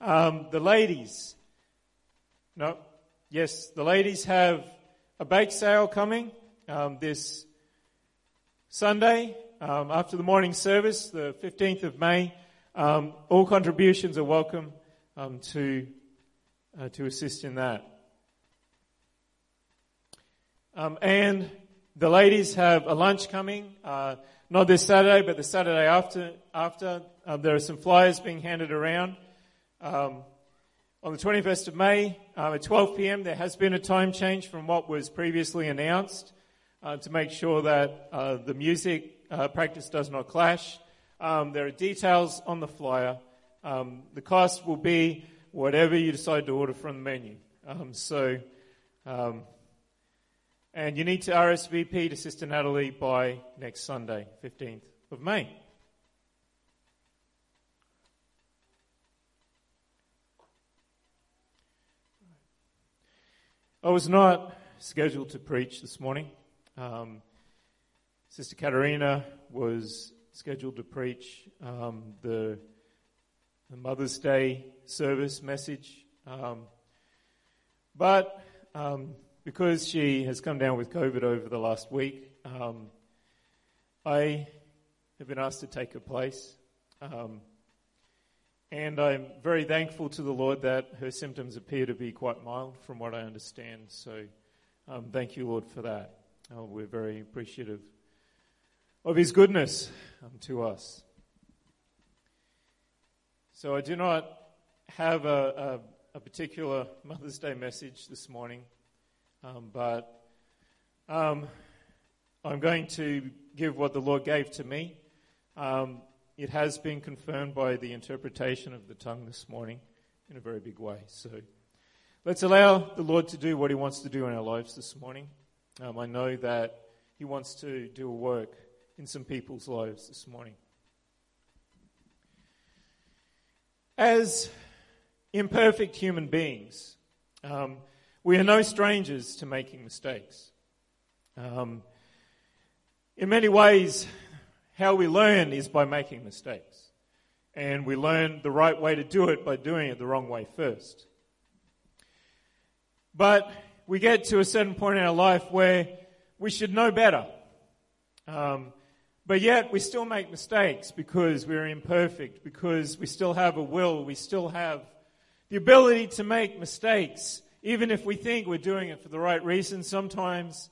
The ladies. No, yes, the ladies have a bake sale coming this Sunday after the morning service, the 15th of May. All contributions are welcome to assist in that. And the ladies have a lunch coming, not this Saturday, but the Saturday after. There are some flyers being handed around. On the 21st of May, at 12 p.m, there has been a time change from what was previously announced to make sure that the music practice does not clash. There are details on the flyer. The cost will be whatever you decide to order from the menu. And you need to RSVP to Sister Natalie by next Sunday, 15th of May. I was not scheduled to preach this morning. Sister Katerina was scheduled to preach the Mother's Day service message. Because she has come down with COVID over the last week, I have been asked to take her place. And I'm very thankful to the Lord that her symptoms appear to be quite mild from what I understand. So thank you, Lord, for that. We're very appreciative of his goodness to us. So I do not have a particular Mother's Day message this morning. I'm going to give what the Lord gave to me. It has been confirmed by the interpretation of the tongue this morning in a very big way. So let's allow the Lord to do what he wants to do in our lives this morning. I know that he wants to do a work in some people's lives this morning. As imperfect human beings, we are no strangers to making mistakes. In many ways, how we learn is by making mistakes. And we learn the right way to do it by doing it the wrong way first. But we get to a certain point in our life where we should know better. But yet we still make mistakes because we're imperfect, because we still have a will, we still have the ability to make mistakes. Even if we think we're doing it for the right reason, sometimes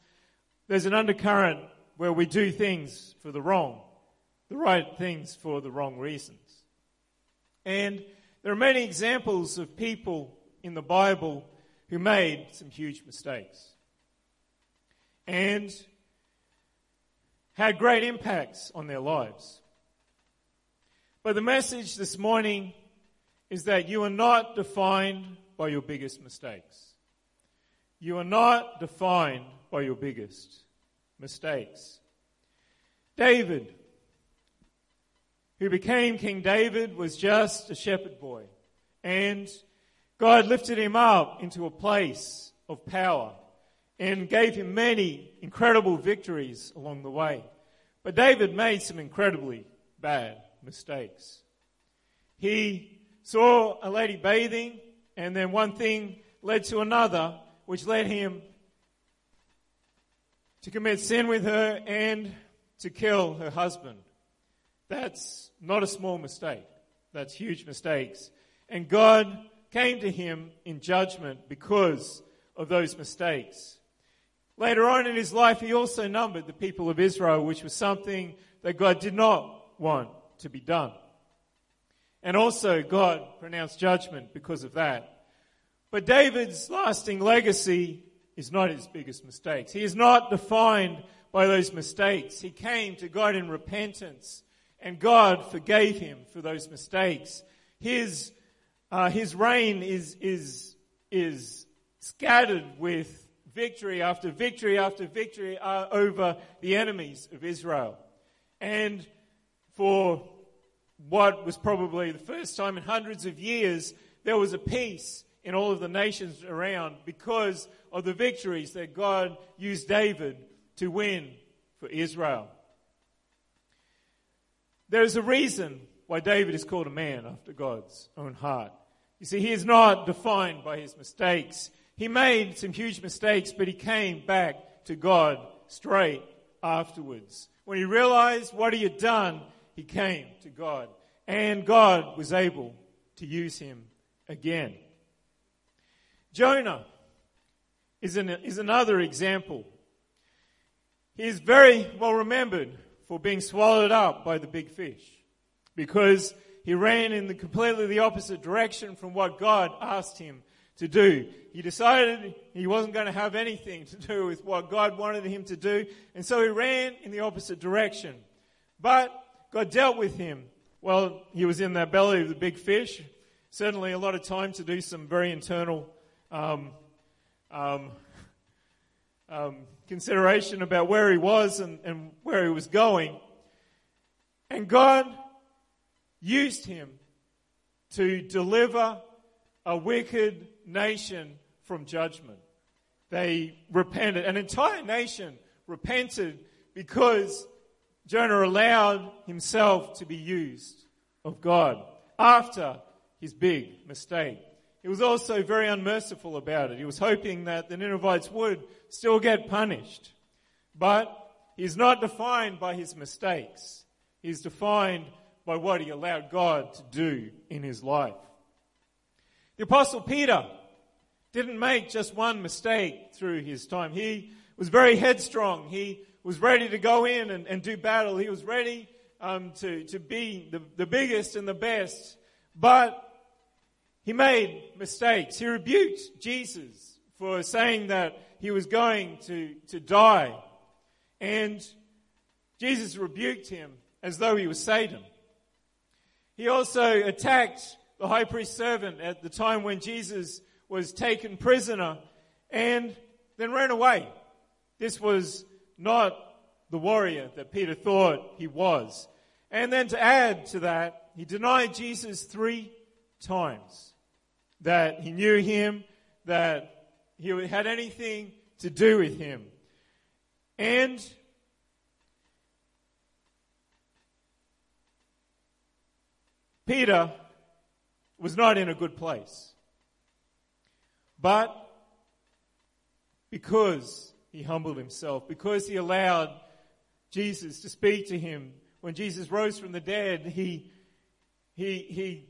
there's an undercurrent where we do things for the right things for the wrong reasons. And there are many examples of people in the Bible who made some huge mistakes and had great impacts on their lives. But the message this morning is that you are not defined by your biggest mistakes. You are not defined by your biggest mistakes. David, who became King David, was just a shepherd boy, and God lifted him up into a place of power and gave him many incredible victories along the way. But David made some incredibly bad mistakes. He saw a lady bathing, and then one thing led to another, which led him to commit sin with her and to kill her husband. That's not a small mistake. That's huge mistakes. And God came to him in judgment because of those mistakes. Later on in his life, he also numbered the people of Israel, which was something that God did not want to be done. And also God pronounced judgment because of that. But David's lasting legacy is not his biggest mistakes. He is not defined by those mistakes. He came to God in repentance, and God forgave him for those mistakes. His reign is scattered with victory after victory after victory over the enemies of Israel. And for what was probably the first time in hundreds of years, there was a peace in all of the nations around because of the victories that God used David to win for Israel. There is a reason why David is called a man after God's own heart. You see, he is not defined by his mistakes. He made some huge mistakes, but he came back to God straight afterwards. When he realized what he had done, he came to God. And God was able to use him again. Jonah is another example. He is very well remembered for being swallowed up by the big fish, because he ran in completely the opposite direction from what God asked him to do. He decided he wasn't going to have anything to do with what God wanted him to do, and so he ran in the opposite direction. But God dealt with him. Well, he was in the belly of the big fish. Certainly a lot of time to do some very internal consideration about where he was and where he was going. And God used him to deliver a wicked nation from judgment. They repented. An entire nation repented because Jonah allowed himself to be used of God after his big mistake. He was also very unmerciful about it. He was hoping that the Ninevites would still get punished. But he's not defined by his mistakes. He's defined by what he allowed God to do in his life. The Apostle Peter didn't make just one mistake through his time. He was very headstrong. He was ready to go in and do battle. He was ready to be the biggest and the best. But he made mistakes. He rebuked Jesus for saying that he was going to die. And Jesus rebuked him as though he was Satan. He also attacked the high priest's servant at the time when Jesus was taken prisoner and then ran away. This was not the warrior that Peter thought he was. And then to add to that, he denied Jesus 3 times. That he knew him, that he had anything to do with him. And Peter was not in a good place. But because he humbled himself, because he allowed Jesus to speak to him. When Jesus rose from the dead, he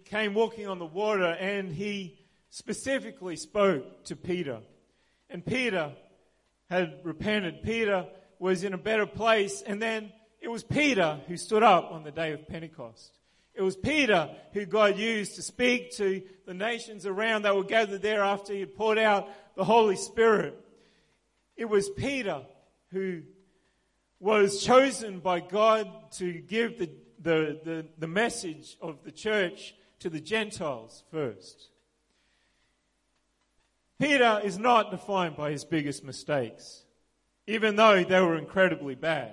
came walking on the water, and he specifically spoke to Peter. And Peter had repented. Peter was in a better place. And then it was Peter who stood up on the day of Pentecost. It was Peter who God used to speak to the nations around that were gathered there after he had poured out the Holy Spirit. It was Peter who was chosen by God to give the message of the church to the Gentiles first. Peter is not defined by his biggest mistakes, even though they were incredibly bad.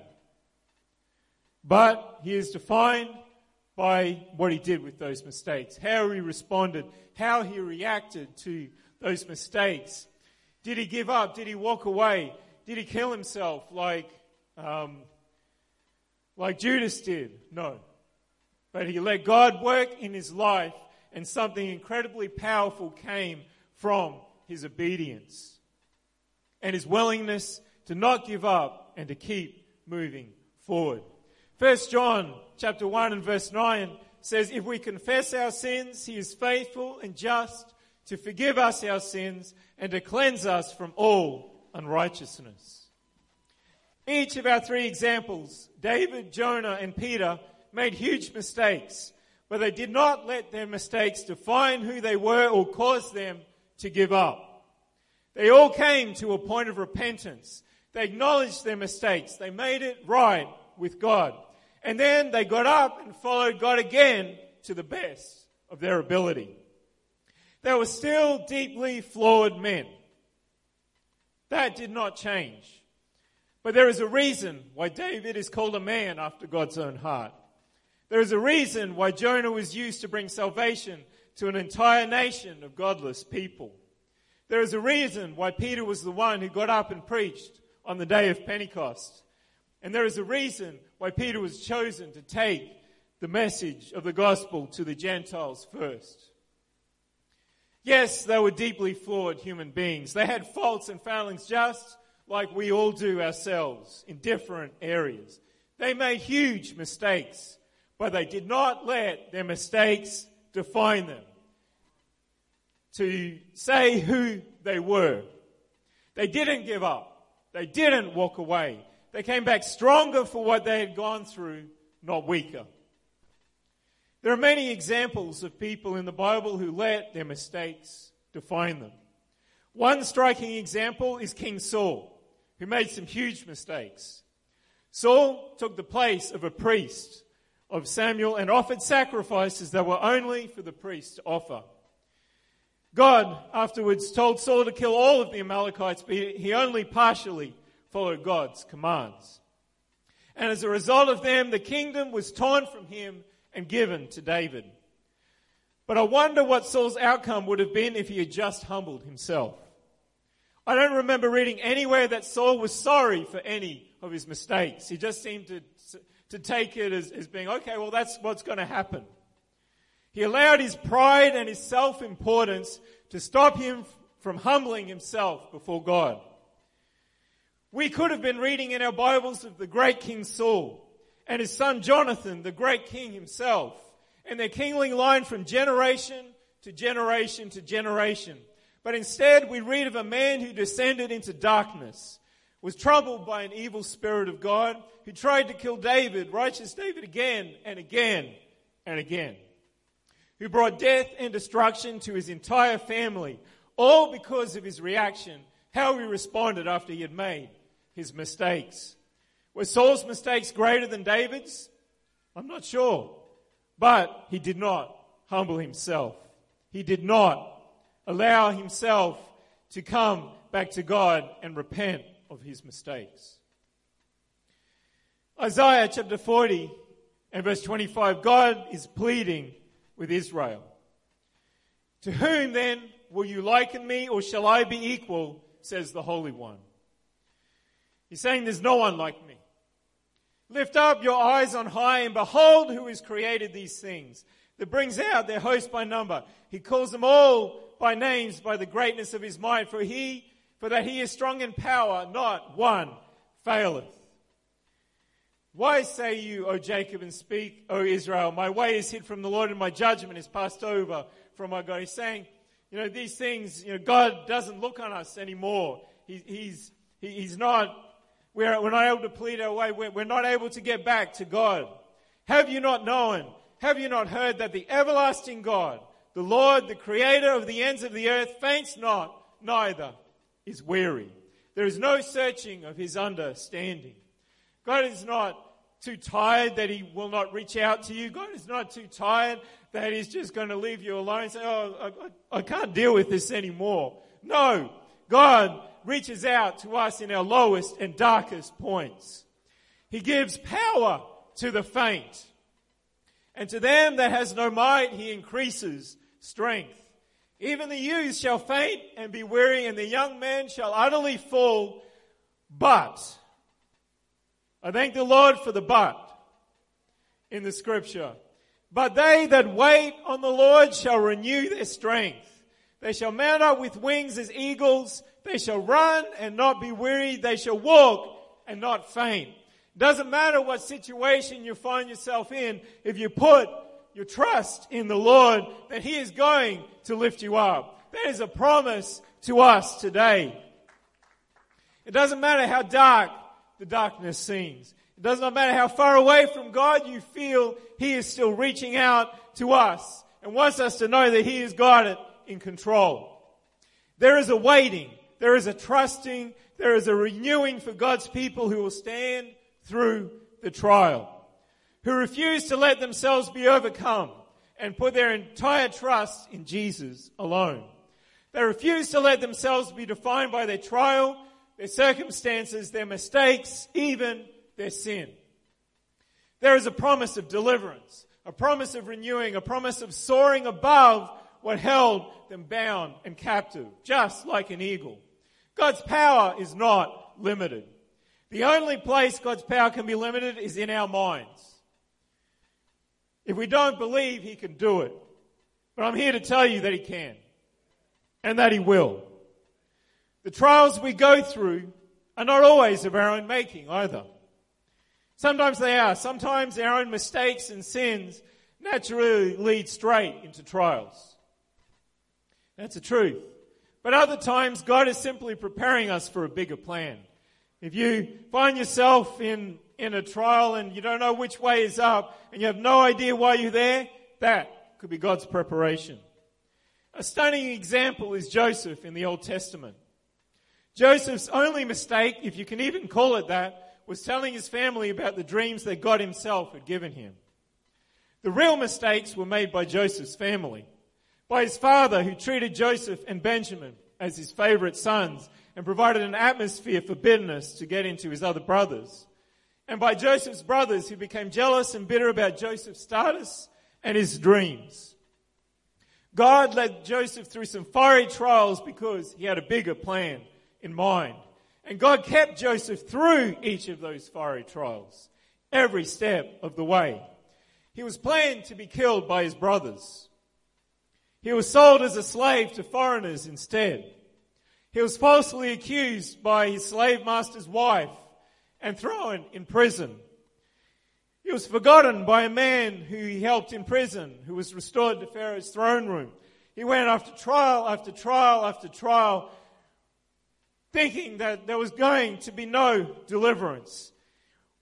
But he is defined by what he did with those mistakes, how he responded, how he reacted to those mistakes. Did he give up? Did he walk away? Did he kill himself like Judas did? No. But he let God work in his life, and something incredibly powerful came from his obedience and his willingness to not give up and to keep moving forward. 1 John chapter 1 and verse 9 says, "If we confess our sins, he is faithful and just to forgive us our sins and to cleanse us from all unrighteousness." Each of our 3 examples, David, Jonah, and Peter, made huge mistakes, but they did not let their mistakes define who they were or cause them to give up. They all came to a point of repentance. They acknowledged their mistakes. They made it right with God. And then they got up and followed God again to the best of their ability. They were still deeply flawed men. That did not change. But there is a reason why David is called a man after God's own heart. There is a reason why Jonah was used to bring salvation to an entire nation of godless people. There is a reason why Peter was the one who got up and preached on the day of Pentecost. And there is a reason why Peter was chosen to take the message of the gospel to the Gentiles first. Yes, they were deeply flawed human beings. They had faults and failings just like we all do ourselves in different areas. They made huge mistakes, but they did not let their mistakes define them. To say who they were. They didn't give up. They didn't walk away. They came back stronger for what they had gone through, not weaker. There are many examples of people in the Bible who let their mistakes define them. One striking example is King Saul, who made some huge mistakes. Saul took the place of a priest of Samuel and offered sacrifices that were only for the priest to offer. God afterwards told Saul to kill all of the Amalekites, but he only partially followed God's commands. And as a result of them, the kingdom was torn from him and given to David. But I wonder what Saul's outcome would have been if he had just humbled himself. I don't remember reading anywhere that Saul was sorry for any of his mistakes. He just seemed to take it as being, okay, well, that's what's going to happen. He allowed his pride and his self-importance to stop him from humbling himself before God. We could have been reading in our Bibles of the great King Saul and his son Jonathan, the great king himself, and their kingly line from generation to generation to generation. But instead we read of a man who descended into darkness, was troubled by an evil spirit of God, who tried to kill David, righteous David, again and again and again, who brought death and destruction to his entire family, all because of his reaction, how he responded after he had made his mistakes. Were Saul's mistakes greater than David's? I'm not sure. But he did not humble himself. He did not allow himself to come back to God and repent of his mistakes. Isaiah chapter 40 and verse 25, God is pleading with Israel. To whom then will you liken me, or shall I be equal, says the Holy One. He's saying there's no one like me. Lift up your eyes on high and behold who has created these things, that brings out their host by number. He calls them all by names by the greatness of his might, for that he is strong in power, not one faileth. Why say you, O Jacob, and speak, O Israel, my way is hid from the Lord and my judgment is passed over from my God. He's saying, these things, God doesn't look on us anymore. We're not able to plead our way. We're not able to get back to God. Have you not known? Have you not heard that the everlasting God, the Lord, the creator of the ends of the earth, faints not, neither is weary. There is no searching of his understanding. God is not too tired that he will not reach out to you. God is not too tired that he's just going to leave you alone and say, I can't deal with this anymore. No, God reaches out to us in our lowest and darkest points. He gives power to the faint. And to them that has no might, he increases strength. Even the youth shall faint and be weary, and the young men shall utterly fall, but... I thank the Lord for the but in the scripture. But they that wait on the Lord shall renew their strength. They shall mount up with wings as eagles. They shall run and not be weary. They shall walk and not faint. Doesn't matter what situation you find yourself in, if you put your trust in the Lord, that he is going to lift you up. That is a promise to us today. It doesn't matter how dark the darkness seems. It does not matter how far away from God you feel, he is still reaching out to us and wants us to know that he has got it in control. There is a waiting, there is a trusting, there is a renewing for God's people who will stand through the trial, who refuse to let themselves be overcome and put their entire trust in Jesus alone. They refuse to let themselves be defined by their trial, their circumstances, their mistakes, even their sin. There is a promise of deliverance, a promise of renewing, a promise of soaring above what held them bound and captive, just like an eagle. God's power is not limited. The only place God's power can be limited is in our minds. If we don't believe, he can do it. But I'm here to tell you that he can. and that He will. The trials we go through are not always of our own making either. Sometimes they are. Sometimes our own mistakes and sins naturally lead straight into trials. That's the truth. But other times, God is simply preparing us for a bigger plan. If you find yourself in a trial and you don't know which way is up and you have no idea why you're there, that could be God's preparation. A stunning example is Joseph in the Old Testament. Joseph's only mistake, if you can even call it that, was telling his family about the dreams that God Himself had given him. The real mistakes were made by Joseph's family, by his father, who treated Joseph and Benjamin as his favorite sons and provided an atmosphere for bitterness to get into his other brothers, and by Joseph's brothers, who became jealous and bitter about Joseph's status and his dreams. God led Joseph through some fiery trials because He had a bigger plan in mind. And God kept Joseph through each of those fiery trials, every step of the way. He was planned to be killed by his brothers. He was sold as a slave to foreigners instead. He was falsely accused by his slave master's wife and thrown in prison. He was forgotten by a man who he helped in prison, who was restored to Pharaoh's throne room. He went after trial after trial after trial, thinking that there was going to be no deliverance,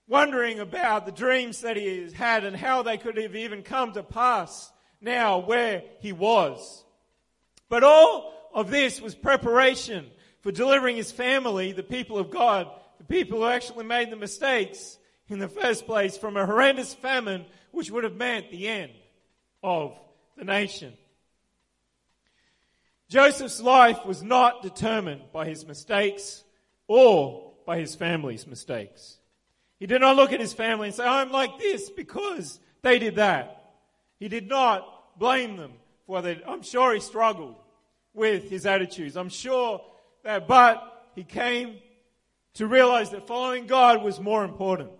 wondering about the dreams that he had and how they could have even come to pass now where he was. But all of this was preparation for delivering his family, the people of God, the people who actually made the mistakes in the first place, from a horrendous famine which would have meant the end of the nation. Joseph's life was not determined by his mistakes or by his family's mistakes. He did not look at his family and say, I'm like this because they did that. He did not blame them for that. I'm sure he struggled with his attitudes. I'm sure that, but he came to realize that following God was more important.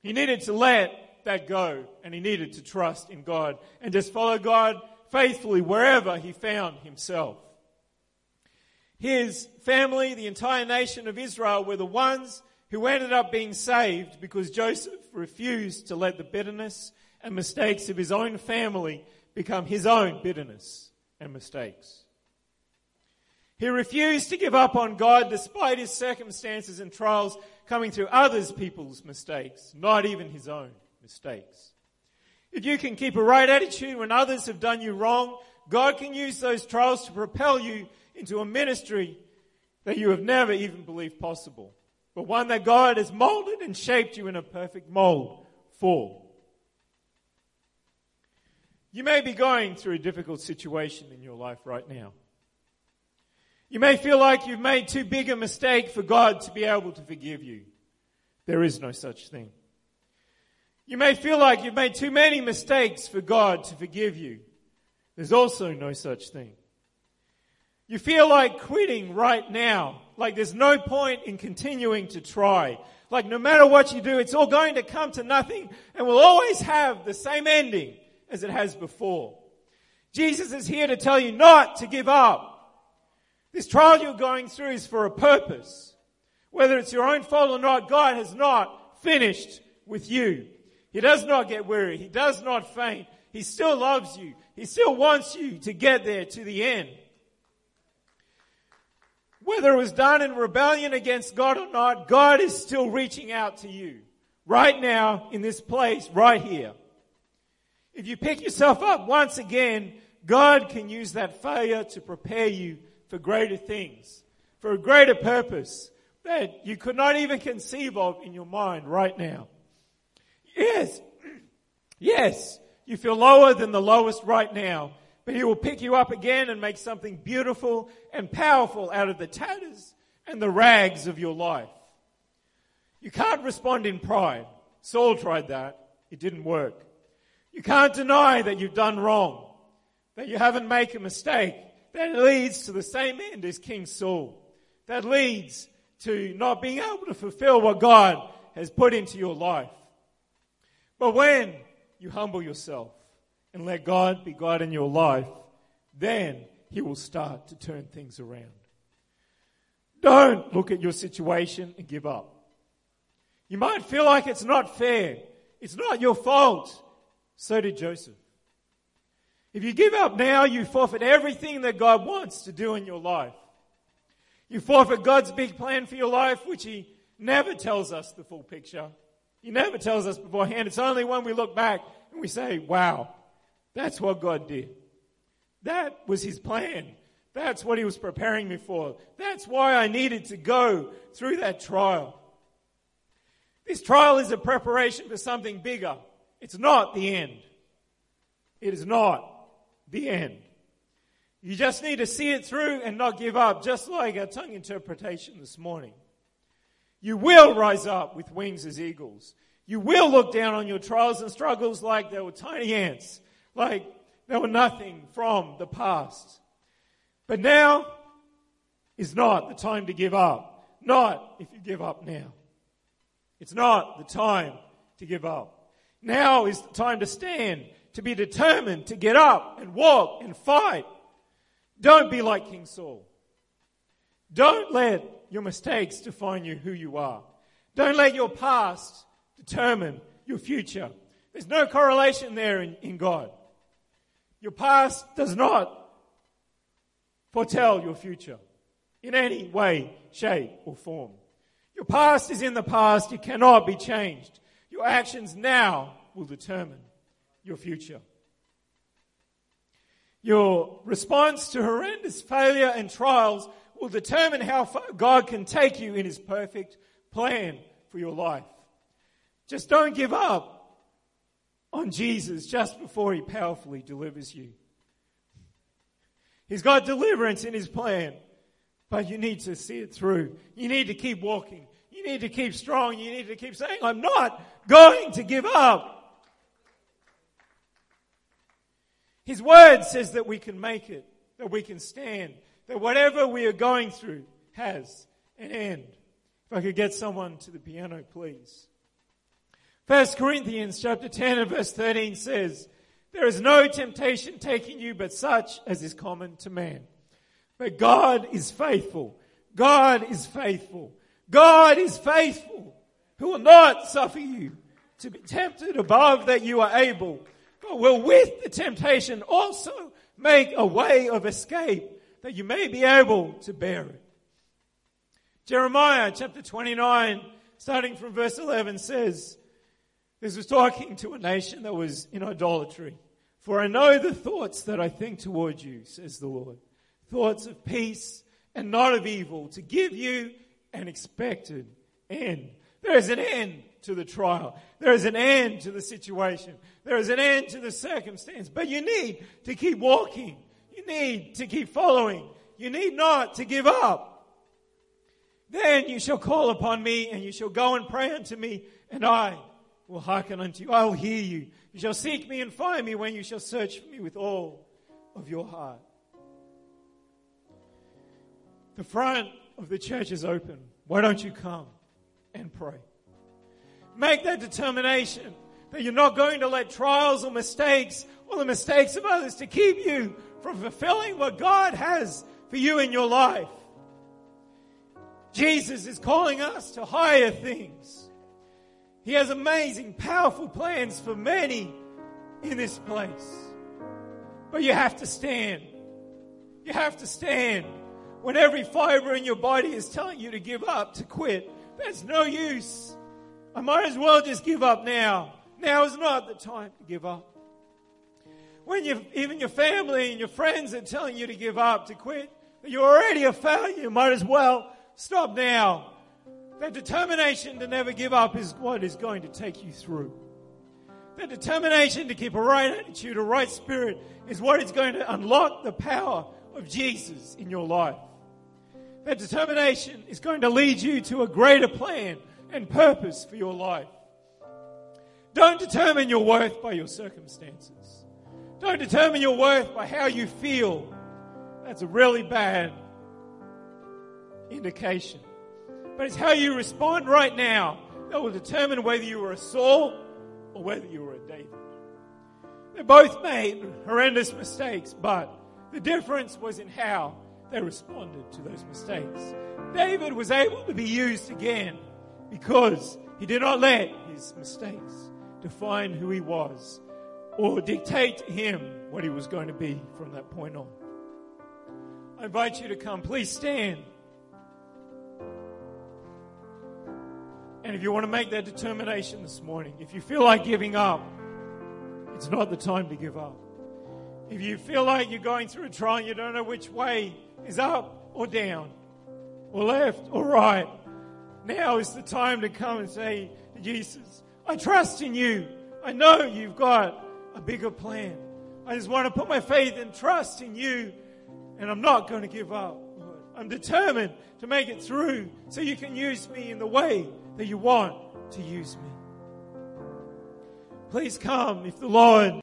He needed to let that go, and he needed to trust in God and just follow God faithfully wherever he found himself. His family, the entire nation of Israel, were the ones who ended up being saved because Joseph refused to let the bitterness and mistakes of his own family become his own bitterness and mistakes. He refused to give up on God despite his circumstances and trials coming through other people's mistakes, not even his own mistakes. If you can keep a right attitude when others have done you wrong, God can use those trials to propel you into a ministry that you have never even believed possible, but one that God has molded and shaped you in a perfect mold for. You may be going through a difficult situation in your life right now. You may feel like you've made too big a mistake for God to be able to forgive you. There is no such thing. You may feel like you've made too many mistakes for God to forgive you. There's also no such thing. You feel like quitting right now, like there's no point in continuing to try, like no matter what you do, it's all going to come to nothing and will always have the same ending as it has before. Jesus is here to tell you not to give up. This trial you're going through is for a purpose. Whether it's your own fault or not, God has not finished with you. He does not get weary. He does not faint. He still loves you. He still wants you to get there to the end. Whether it was done in rebellion against God or not, God is still reaching out to you right now in this place, right here. If you pick yourself up once again, God can use that failure to prepare you for greater things, for a greater purpose that you could not even conceive of in your mind right now. Yes, you feel lower than the lowest right now, but He will pick you up again and make something beautiful and powerful out of the tatters and the rags of your life. You can't respond in pride. Saul tried that. It didn't work. You can't deny that you've done wrong, that you haven't made a mistake. That leads to the same end as King Saul. That leads to not being able to fulfill what God has put into your life. But when you humble yourself and let God be God in your life, then He will start to turn things around. Don't look at your situation and give up. You might feel like it's not fair. It's not your fault. So did Joseph. If you give up now, you forfeit everything that God wants to do in your life. You forfeit God's big plan for your life, which He never tells us the full picture. He never tells us beforehand. It's only when we look back and we say, wow, that's what God did. That was His plan. That's what He was preparing me for. That's why I needed to go through that trial. This trial is a preparation for something bigger. It's not the end. It is not the end. You just need to see it through and not give up, just like our tongue interpretation this morning. You will rise up with wings as eagles. You will look down on your trials and struggles like they were tiny ants, like they were nothing from the past. But now is not the time to give up. Not if you give up now. It's not the time to give up. Now is the time to stand, to be determined, to get up and walk and fight. Don't be like King Saul. Don't let your mistakes define you who you are. Don't let your past determine your future. There's no correlation there in God. Your past does not foretell your future in any way, shape, or form. Your past is in the past. It cannot be changed. Your actions now will determine your future. Your response to horrendous failure and trials will determine how far God can take you in His perfect plan for your life. Just don't give up on Jesus just before He powerfully delivers you. He's got deliverance in His plan, but you need to see it through. You need to keep walking. You need to keep strong. You need to keep saying, I'm not going to give up. His word says that we can make it, that we can stand, that whatever we are going through has an end. If I could get someone to the piano, please. 1 Corinthians chapter 10 and verse 13 says, there is no temptation taking you but such as is common to man. But God is faithful. God is faithful. God is faithful, who will not suffer you to be tempted above that you are able, but will with the temptation also make a way of escape that you may be able to bear it. Jeremiah chapter 29, starting from verse 11, says, this was talking to a nation that was in idolatry. For I know the thoughts that I think toward you, says the Lord. Thoughts of peace and not of evil, to give you an expected end. There is an end to the trial. There is an end to the situation. There is an end to the circumstance. But you need to keep walking. You need to keep following. You need not to give up. Then you shall call upon me, and you shall go and pray unto me, and I will hearken unto you. I will hear you. You shall seek me and find me when you shall search for me with all of your heart. The front of the church is open. Why don't you come and pray? Make that determination that you're not going to let trials or mistakes or the mistakes of others to keep you from fulfilling what God has for you in your life. Jesus is calling us to higher things. He has amazing, powerful plans for many in this place. But you have to stand. You have to stand. When every fiber in your body is telling you to give up, to quit, that's no use. I might as well just give up now. Now is not the time to give up. When even your family and your friends are telling you to give up, to quit, you're already a failure. You might as well stop now. That determination to never give up is what is going to take you through. That determination to keep a right attitude, a right spirit, is what is going to unlock the power of Jesus in your life. That determination is going to lead you to a greater plan and purpose for your life. Don't determine your worth by your circumstances. Don't determine your worth by how you feel. That's a really bad indication. But it's how you respond right now that will determine whether you were a Saul or whether you were a David. They both made horrendous mistakes, but The difference was in how they responded to those mistakes. David was able to be used again because he did not let his mistakes define who he was or dictate to him what he was going to be from that point on. I invite you to come. Please stand. And if you want to make that determination this morning, if you feel like giving up, it's not the time to give up. If you feel like you're going through a trial and you don't know which way is up or down, or left or right, now is the time to come and say, Jesus, I trust in you. I know you've got a bigger plan. I just want to put my faith and trust in you, and I'm not going to give up. I'm determined to make it through so you can use me in the way that you want to use me. Please come if the Lord